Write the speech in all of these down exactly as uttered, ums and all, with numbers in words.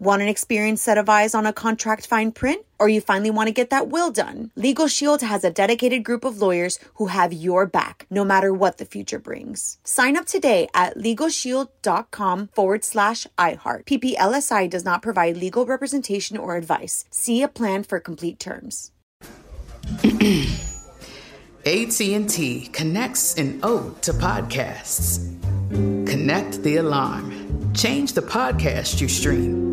Want an experienced set of eyes on a contract fine print? Or you finally want to get that will done? LegalShield has a dedicated group of lawyers who have your back, no matter what the future brings. Sign up today at LegalShield.com forward slash iHeart. P P L S I does not provide legal representation or advice. See a plan for complete terms. A T and T connects an ode to podcasts. Connect the alarm. Change the podcast you stream.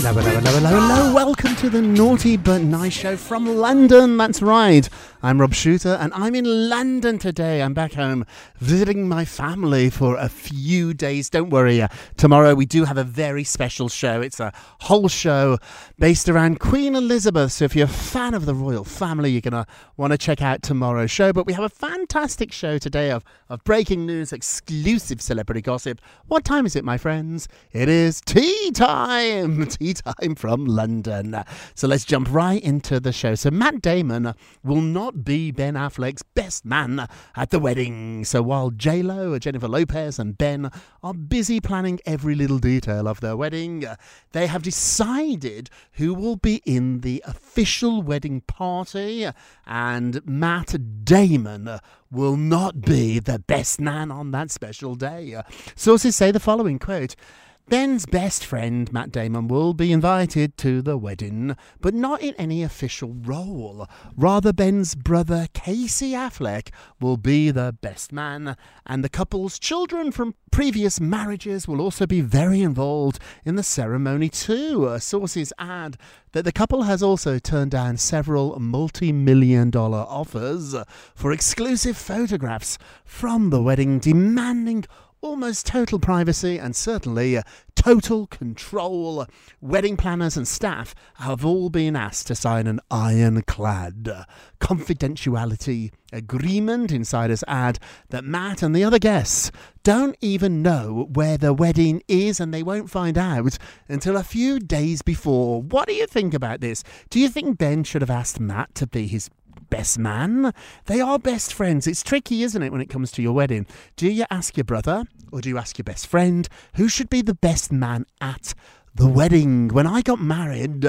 Hello, hello, hello, hello, hello. Welcome to the Naughty But Nice Show from London. That's right. I'm Rob Shooter and I'm in London today. I'm back home visiting my family for a few days. Don't worry, uh, tomorrow we do have a very special show. It's a whole show based around Queen Elizabeth. So if you're a fan of the royal family, you're going to want to check out tomorrow's show. But we have a fantastic show today of, of breaking news, exclusive celebrity gossip. What time is it, my friends? It is tea time. Tea time from London. So let's jump right into the show. So Matt Damon will not be Ben Affleck's best man at the wedding. So while J Lo, Jennifer Lopez and Ben are busy planning every little detail of their wedding, they have decided who will be in the official wedding party, and Matt Damon will not be the best man on that special day. Sources say the following, quote, Ben's best friend, Matt Damon, will be invited to the wedding, but not in any official role. Rather, Ben's brother, Casey Affleck, will be the best man, and the couple's children from previous marriages will also be very involved in the ceremony too. Sources add that the couple has also turned down several multi-million dollar offers for exclusive photographs from the wedding, demanding almost total privacy and certainly uh, total control. Wedding planners and staff have all been asked to sign an ironclad uh, confidentiality agreement. Insiders add that Matt and the other guests don't even know where the wedding is, and they won't find out until a few days before. What do you think about this? Do you think Ben should have asked Matt to be his best man? They are best friends. It's tricky, isn't it, when it comes to your wedding? Do you ask your brother or do you ask your best friend who should be the best man at the wedding? When I got married,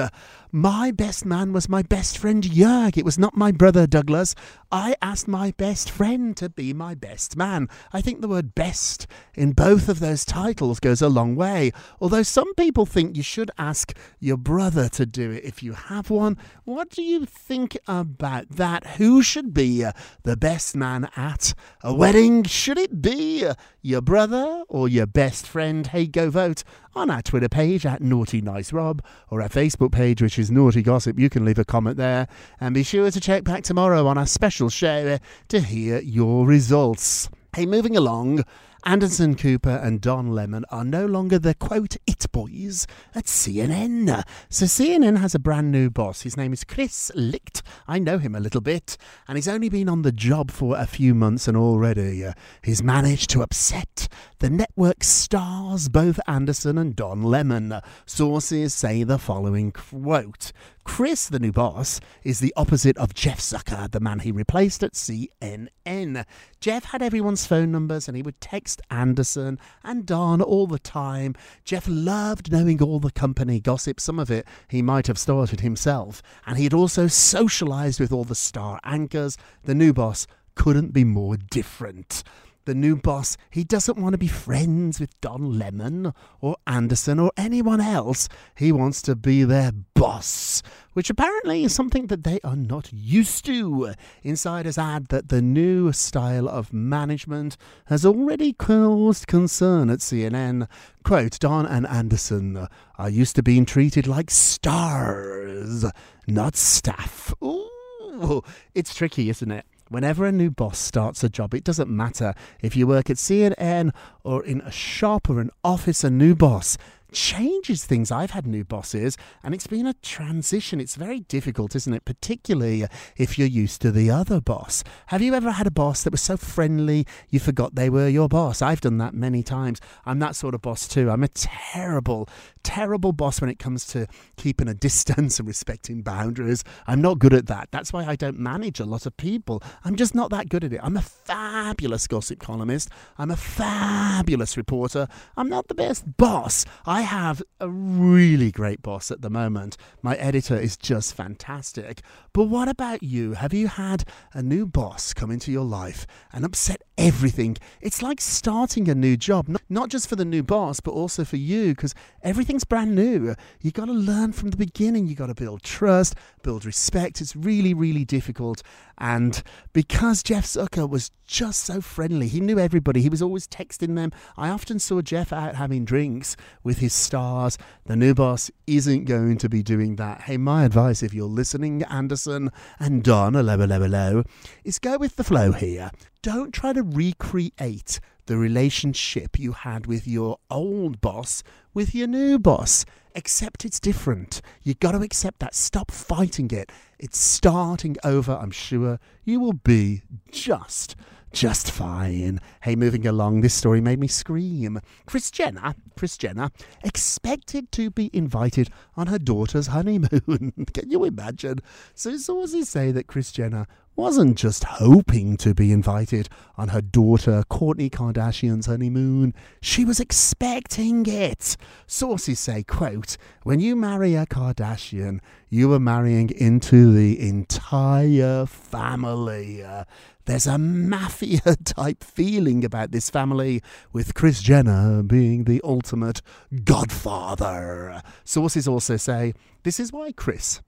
My best man was my best friend Jörg. It was not my brother Douglas. I asked my best friend to be my best man. I think the word best in both of those titles goes a long way. Although some people think you should ask your brother to do it if you have one. What do you think about that? Who should be uh, the best man at a wedding? Should it be uh, your brother or your best friend? Hey, go vote on our Twitter page at Naughty Nice Rob or our Facebook page, which is Naughty Gossip. You can leave a comment there, and be sure to check back tomorrow on our special show to hear your results. Hey, moving along, Anderson Cooper and Don Lemon are no longer the, quote, it boys at C N N. So C N N has a brand new boss. His name is Chris Licht. I know him a little bit, and he's only been on the job for a few months, and already uh, he's managed to upset the network stars, both Anderson and Don Lemon. Sources say the following, quote, Chris, the new boss, is the opposite of Jeff Zucker, the man he replaced at C N N. Jeff had everyone's phone numbers and he would text Anderson and Don all the time. Jeff loved knowing all the company gossip. Some of it he might have started himself. And he'd also socialized with all the star anchors. The new boss couldn't be more different. The new boss, he doesn't want to be friends with Don Lemon or Anderson or anyone else. He wants to be their boss, which apparently is something that they are not used to. Insiders add that the new style of management has already caused concern at C N N. Quote, Don and Anderson are used to being treated like stars, not staff. Ooh, it's tricky, isn't it? Whenever a new boss starts a job, it doesn't matter if you work at C N N or in a shop or an office, a new boss changes things. I've had new bosses and it's been a transition. It's very difficult, isn't it? Particularly if you're used to the other boss. Have you ever had a boss that was so friendly you forgot they were your boss? I've done that many times. I'm that sort of boss too. I'm a terrible, terrible boss when it comes to keeping a distance and respecting boundaries. I'm not good at that. That's why I don't manage a lot of people. I'm just not that good at it. I'm a fabulous gossip columnist. I'm a fabulous reporter. I'm not the best boss. I I have a really great boss at the moment. My editor is just fantastic. But what about you? Have you had a new boss come into your life and upset everything? It's like starting a new job, not just for the new boss, but also for you, because everything's brand new. You've got to learn from the beginning. You've got to build trust, build respect. It's really, really difficult. And because Jeff Zucker was just so friendly, he knew everybody. He was always texting them. I often saw Jeff out having drinks with his stars. The new boss isn't going to be doing that. Hey, my advice, if you're listening, Anderson and Don, hello, hello, hello, is go with the flow here. Don't try to recreate the relationship you had with your old boss with your new boss. Accept it's different. You got to accept that. Stop fighting it. It's starting over. I'm sure you will be just Just fine. Hey, moving along, this story made me scream. Kris Jenner, Kris Jenner, expected to be invited on her daughter's honeymoon. Can you imagine? So sources say that Kris Jenner wasn't just hoping to be invited on her daughter Kourtney Kardashian's honeymoon. She was expecting it. Sources say, quote, when you marry a Kardashian, you are marrying into the entire family. Uh, There's a mafia-type feeling about this family, with Kris Jenner being the ultimate godfather. Sources also say this is why Kris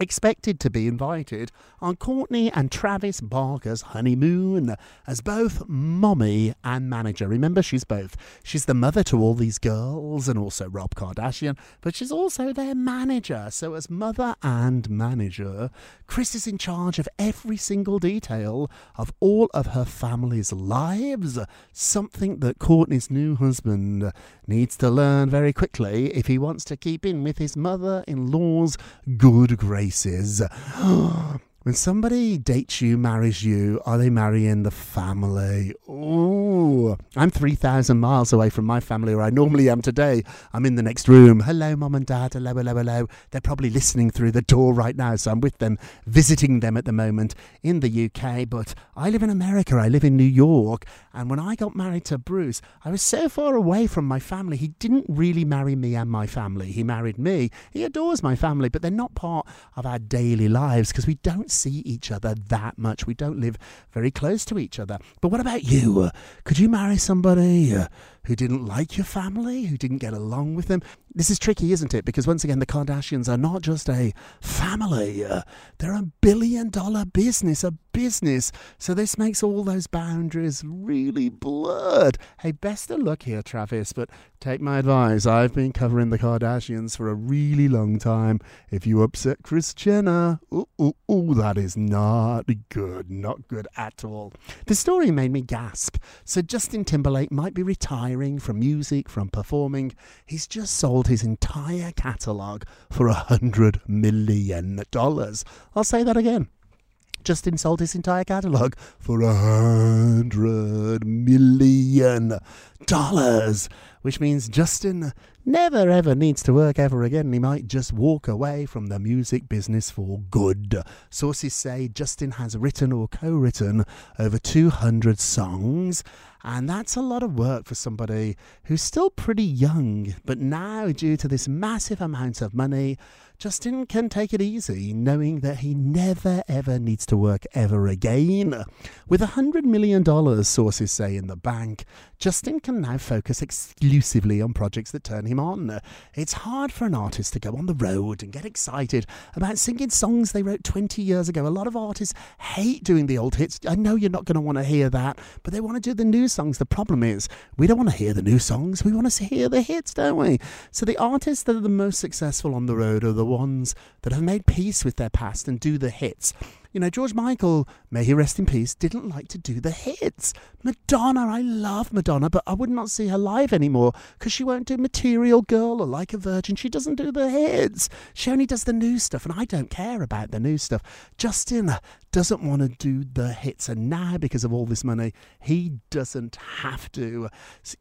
expected to be invited on Kourtney and Travis Barker's honeymoon as both mommy and manager. Remember, she's both. She's the mother to all these girls and also Rob Kardashian, but she's also their manager. So as mother and manager, Kris is in charge of every single detail of all of her family's lives, something that Kourtney's new husband needs to learn very quickly if he wants to keep in with his mother-in-law's good grace. When somebody dates you, marries you, are they marrying the family? Ooh, I'm three thousand miles away from my family, or I normally am today. I'm in the next room. Hello, Mum and Dad. Hello, hello, hello. They're probably listening through the door right now, so I'm with them, visiting them at the moment in the U K. But I live in America. I live in New York. And when I got married to Bruce, I was so far away from my family. He didn't really marry me and my family. He married me. He adores my family, but they're not part of our daily lives because we don't see each other that much. We don't live very close to each other. But what about you? Could you marry somebody who didn't like your family, who didn't get along with them? This is tricky, isn't it? Because once again, the Kardashians are not just a family. They're a billion dollar business, a business. So this makes all those boundaries really blurred. Hey, best of luck here, Travis, but take my advice. I've been covering the Kardashians for a really long time. If you upset Kris Jenner, ooh, ooh, ooh, that is not good, not good at all. The story made me gasp. So Justin Timberlake might be retiring from music, from performing. He's just sold his entire catalogue for one hundred million dollars. I'll say that again. Justin sold his entire catalogue for one hundred million dollars, which means Justin never ever needs to work ever again. He might just walk away from the music business for good. Sources say Justin has written or co-written over two hundred songs. And that's a lot of work for somebody who's still pretty young. But now, due to this massive amount of money, Justin can take it easy, knowing that he never, ever needs to work ever again. With one hundred million dollars, sources say, in the bank, Justin can now focus exclusively on projects that turn him on. It's hard for an artist to go on the road and get excited about singing songs they wrote twenty years ago. A lot of artists hate doing the old hits. I know you're not going to want to hear that, but they want to do the new songs. The problem is we don't want to hear the new songs. We want to hear the hits, don't we? So the artists that are the most successful on the road are the ones that have made peace with their past and do the hits. You know, George Michael, may he rest in peace, didn't like to do the hits. Madonna, I love Madonna, but I would not see her live anymore because she won't do Material Girl or Like a Virgin. She doesn't do the hits. She only does the new stuff, and I don't care about the new stuff. Justin doesn't want to do the hits, and now, because of all this money, he doesn't have to.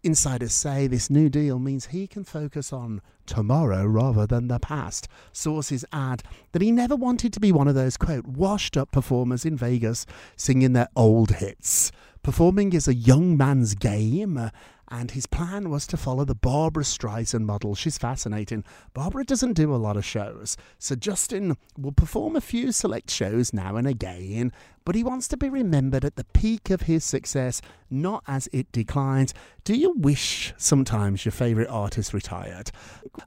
Insiders say this new deal means he can focus on tomorrow rather than the past. Sources add that he never wanted to be one of those, quote, washed up performers in Vegas singing their old hits. Performing is a young man's game, and his plan was to follow the Barbra Streisand model. She's fascinating. Barbra doesn't do a lot of shows, so Justin will perform a few select shows now and again, but he wants to be remembered at the peak of his success, not as it declines. Do you wish sometimes your favourite artist retired?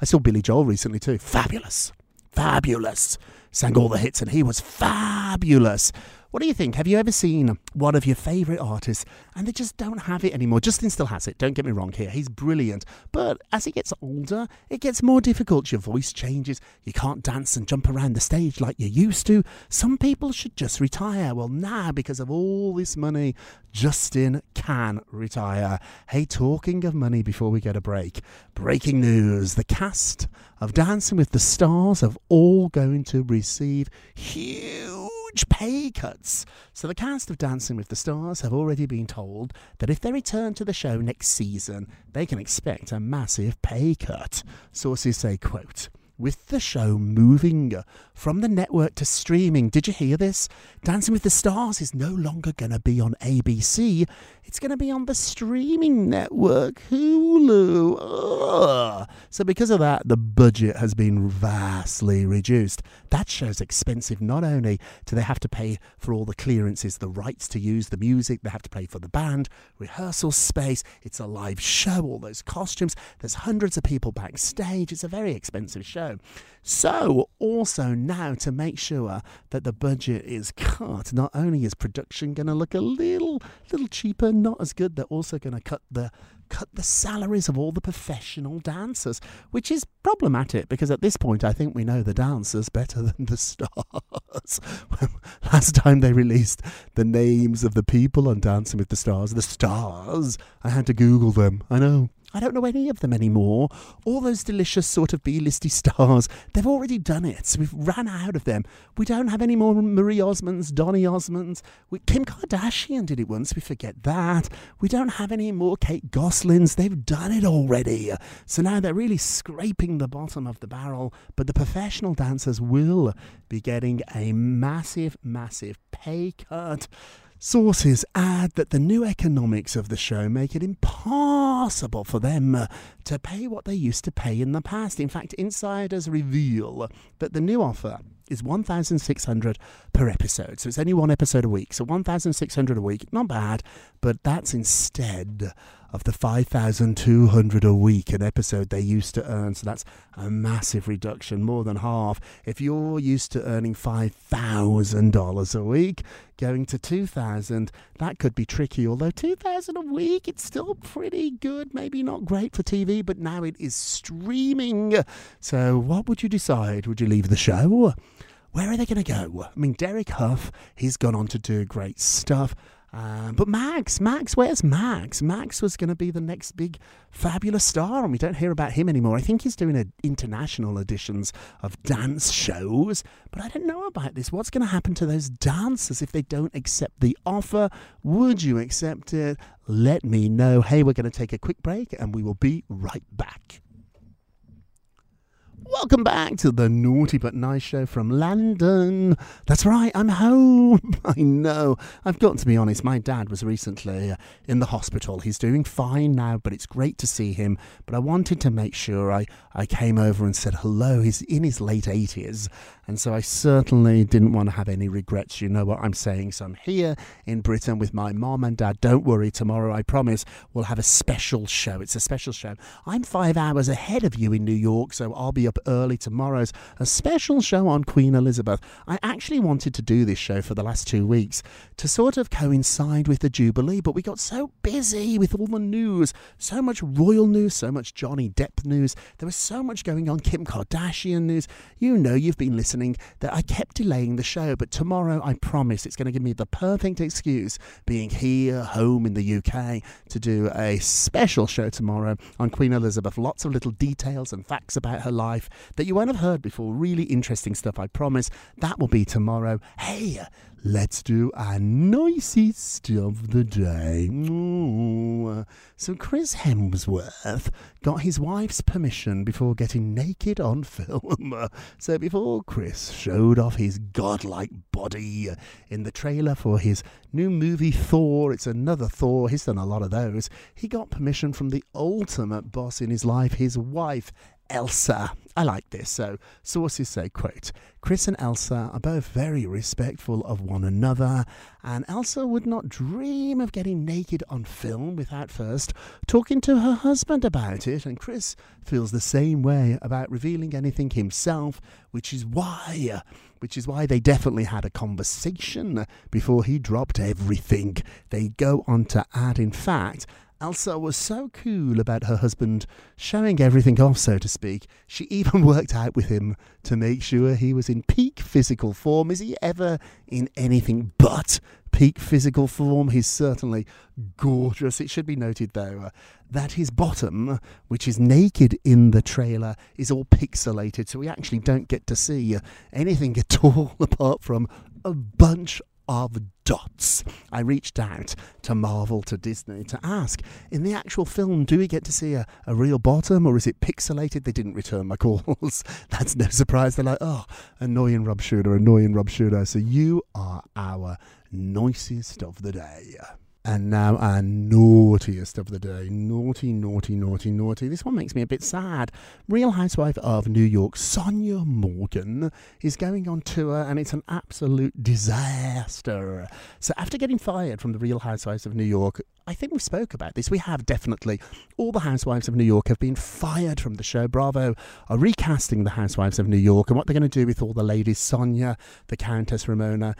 I saw Billy Joel recently too. Fabulous. Fabulous. Sang all the hits and he was fabulous. What do you think? Have you ever seen one of your favourite artists and they just don't have it anymore? Justin still has it, don't get me wrong here. He's brilliant. But as he gets older, it gets more difficult. Your voice changes. You can't dance and jump around the stage like you used to. Some people should just retire. Well, now, because of all this money, Justin can retire. Hey, talking of money before we get a break. Breaking news. The cast of Dancing with the Stars have all going to receive huge pay cuts. So the cast of Dancing with the Stars have already been told that if they return to the show next season, they can expect a massive pay cut. Sources say, quote, with the show moving from the network to streaming, did you hear this? Dancing with the Stars is no longer going to be on A B C. It's going to be on the streaming network, Hulu. Ugh. So because of that, the budget has been vastly reduced. That show's expensive. Not only do they have to pay for all the clearances, the rights to use the music, they have to pay for the band, rehearsal space. It's a live show, all those costumes. There's hundreds of people backstage. It's a very expensive show. So also now, to make sure that the budget is cut, not only is production going to look a little little cheaper, not as good, they're also going to cut the cut the salaries of all the professional dancers, which is problematic because at this point I think we know the dancers better than the stars. Last time they released the names of the people on Dancing with the Stars, the stars, I had to Google them. I know. I don't know any of them anymore. All those delicious sort of B-listy stars, they've already done it. So we've ran out of them. We don't have any more Marie Osmonds, Donny Osmonds. We, Kim Kardashian did it once. We forget that. We don't have any more Kate Goslins. They've done it already. So now they're really scraping the bottom of the barrel. But the professional dancers will be getting a massive, massive pay cut. Sources add that the new economics of the show make it impossible for them to pay what they used to pay in the past. In fact, insiders reveal that the new offer is one thousand six hundred dollars per episode. So it's only one episode a week. So one thousand six hundred dollars a week, not bad, but that's instead of the five thousand two hundred dollars a week an episode they used to earn. So that's a massive reduction, more than half. If you're used to earning five thousand dollars a week, going to two thousand dollars, that could be tricky. Although two thousand dollars a week, it's still pretty good. Maybe not great for T V, but now it is streaming. So what would you decide? Would you leave the show? Where are they going to go? I mean, Derek Hough, he's gone on to do great stuff. Um, but Max, Max, where's Max? Max was going to be the next big fabulous star, and we don't hear about him anymore. I think he's doing a, international editions of dance shows, but I don't know about this. What's going to happen to those dancers if they don't accept the offer? Would you accept it? Let me know. Hey, we're going to take a quick break, and we will be right back. Welcome back to the Naughty But Nice Show from London. That's right, I'm home. I know. I've got to be honest, my dad was recently in the hospital. He's doing fine now, but it's great to see him. But I wanted to make sure I, I came over and said hello. He's in his late eighties. And so I certainly didn't want to have any regrets. You know what I'm saying. So I'm here in Britain with my mom and dad. Don't worry, tomorrow, I promise, we'll have a special show. It's a special show. I'm five hours ahead of you in New York, so I'll be up early tomorrow's a special show on Queen Elizabeth. I actually wanted to do this show for the last two weeks to sort of coincide with the Jubilee, but we got so busy with all the news, so much royal news, so much Johnny Depp news. There was so much going on, Kim Kardashian news. You know, you've been listening, that I kept delaying the show, but tomorrow, I promise, it's going to give me the perfect excuse, being here, home in the U K, to do a special show tomorrow on Queen Elizabeth. Lots of little details and facts about her life that you won't have heard before. Really interesting stuff, I promise. That will be tomorrow. Hey, let's do our noisiest of the day. Ooh. So Chris Hemsworth got his wife's permission before getting naked on film. So before Chris showed off his godlike body in the trailer for his new movie Thor, it's another Thor, he's done a lot of those, he got permission from the ultimate boss in his life, his wife, Elsa. I like this. So sources say, quote, Chris and Elsa are both very respectful of one another, and Elsa would not dream of getting naked on film without first talking to her husband about it, and Chris feels the same way about revealing anything himself, which is why, which is why they definitely had a conversation before he dropped everything. They go on to add, in fact, Elsa was so cool about her husband showing everything off, so to speak. She even worked out with him to make sure he was in peak physical form. Is he ever in anything but peak physical form? He's certainly gorgeous. It should be noted, though, uh, that his bottom, which is naked in the trailer, is all pixelated, so we actually don't get to see anything at all apart from a bunch of of dots. I reached out to Marvel, to Disney, to ask, in the actual film, do we get to see a, a real bottom, or is it pixelated? They didn't return my calls. That's no surprise. They're like, oh, annoying Rob Shooter, annoying Rob Shooter. So you are our noisiest of the day. And now our naughtiest of the day. Naughty, naughty, naughty, naughty. This one makes me a bit sad. Real Housewife of New York, Sonya Morgan, is going on tour, and it's an absolute disaster. So after getting fired from the Real Housewives of New York, I think we spoke about this. We have definitely. All the Housewives of New York have been fired from the show. Bravo are recasting the Housewives of New York, and what they're going to do with all the ladies, Sonia, the Countess Ramona,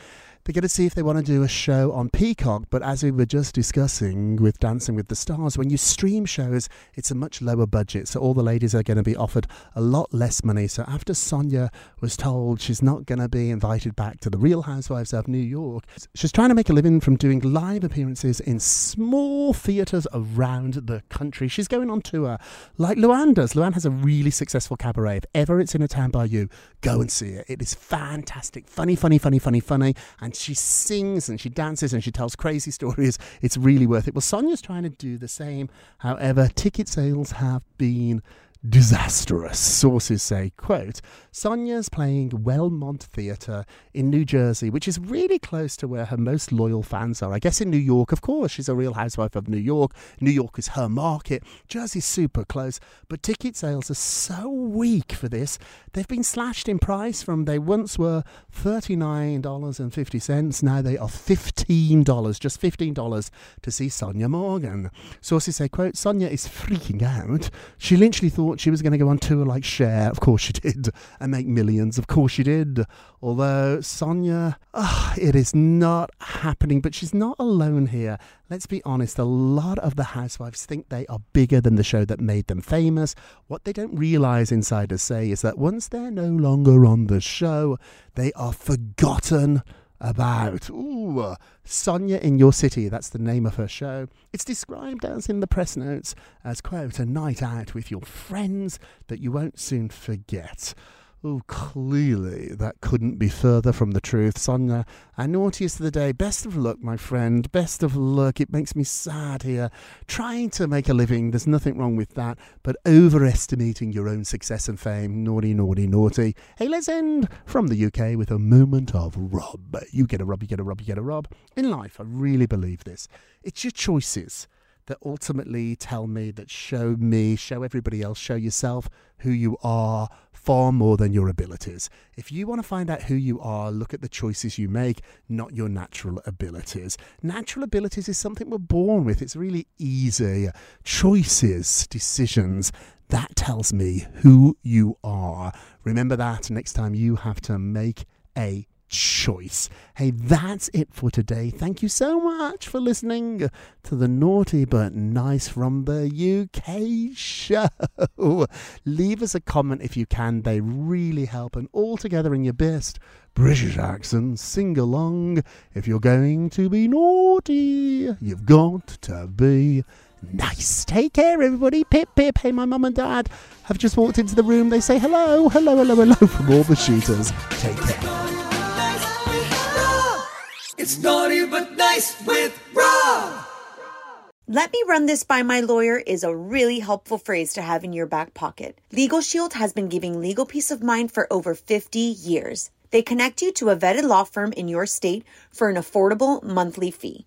they're going to see if they want to do a show on Peacock. But as we were just discussing with Dancing with the Stars, when you stream shows, it's a much lower budget. So all the ladies are going to be offered a lot less money. So after Sonia was told she's not going to be invited back to the Real Housewives of New York, she's trying to make a living from doing live appearances in small small theatres around the country. She's going on tour like Luann does. Luann has a really successful cabaret. If ever it's in a town by you, go and see it. It is fantastic. Funny, funny, funny, funny, funny. And she sings and she dances and she tells crazy stories. It's really worth it. Well, Sonya's trying to do the same. However, ticket sales have been disastrous. Sources say, quote, Sonya's playing Wellmont Theatre in New Jersey, which is really close to where her most loyal fans are. I guess in New York, of course, she's a real housewife of New York. New York is her market. Jersey's super close, but ticket sales are so weak for this. They've been slashed in price from they once were thirty-nine dollars and fifty cents. Now they are fifteen dollars, just fifteen dollars to see Sonya Morgan. Sources say, quote, Sonya is freaking out. She literally thought she was going to go on tour like Cher, of course she did, and make millions, of course she did. Although Sonya, oh, it is not happening, but she's not alone here. Let's be honest, a lot of the housewives think they are bigger than the show that made them famous. What they don't realise, insiders say, is that once they're no longer on the show, they are forgotten about. Ooh, Sonya in Your City, that's the name of her show. It's described as in the press notes as, quote, a night out with your friends that you won't soon forget. Oh, clearly that couldn't be further from the truth. Sonya, our naughtiest of the day, best of luck, my friend. Best of luck. It makes me sad here. Trying to make a living, there's nothing wrong with that, but overestimating your own success and fame. Naughty, naughty, naughty. Hey, let's end from the U K with a moment of Rob. You get a Rob, you get a Rob, you get a Rob. In life, I really believe this. It's your choices that ultimately tell me, that show me, show everybody else, show yourself who you are far more than your abilities. If you want to find out who you are, look at the choices you make, not your natural abilities. Natural abilities is something we're born with. It's really easy. Choices, decisions, that tells me who you are. Remember that next time you have to make a choice. Hey, that's it for today. Thank you so much for listening to the Naughty But Nice from the U K show. Leave us a comment if you can. They really help. And all together in your best British accent, sing along. If you're going to be naughty, you've got to be nice. Take care, everybody. Pip, pip. Hey, my mum and dad have just walked into the room. They say hello, hello, hello, hello from all the shooters. Take care. It's Naughty But Nice with Rob. Let me run this by my lawyer is a really helpful phrase to have in your back pocket. LegalShield has been giving legal peace of mind for over fifty years. They connect you to a vetted law firm in your state for an affordable monthly fee.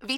V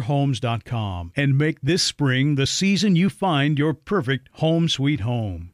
homes dot com and make this spring the season you find your perfect home sweet home.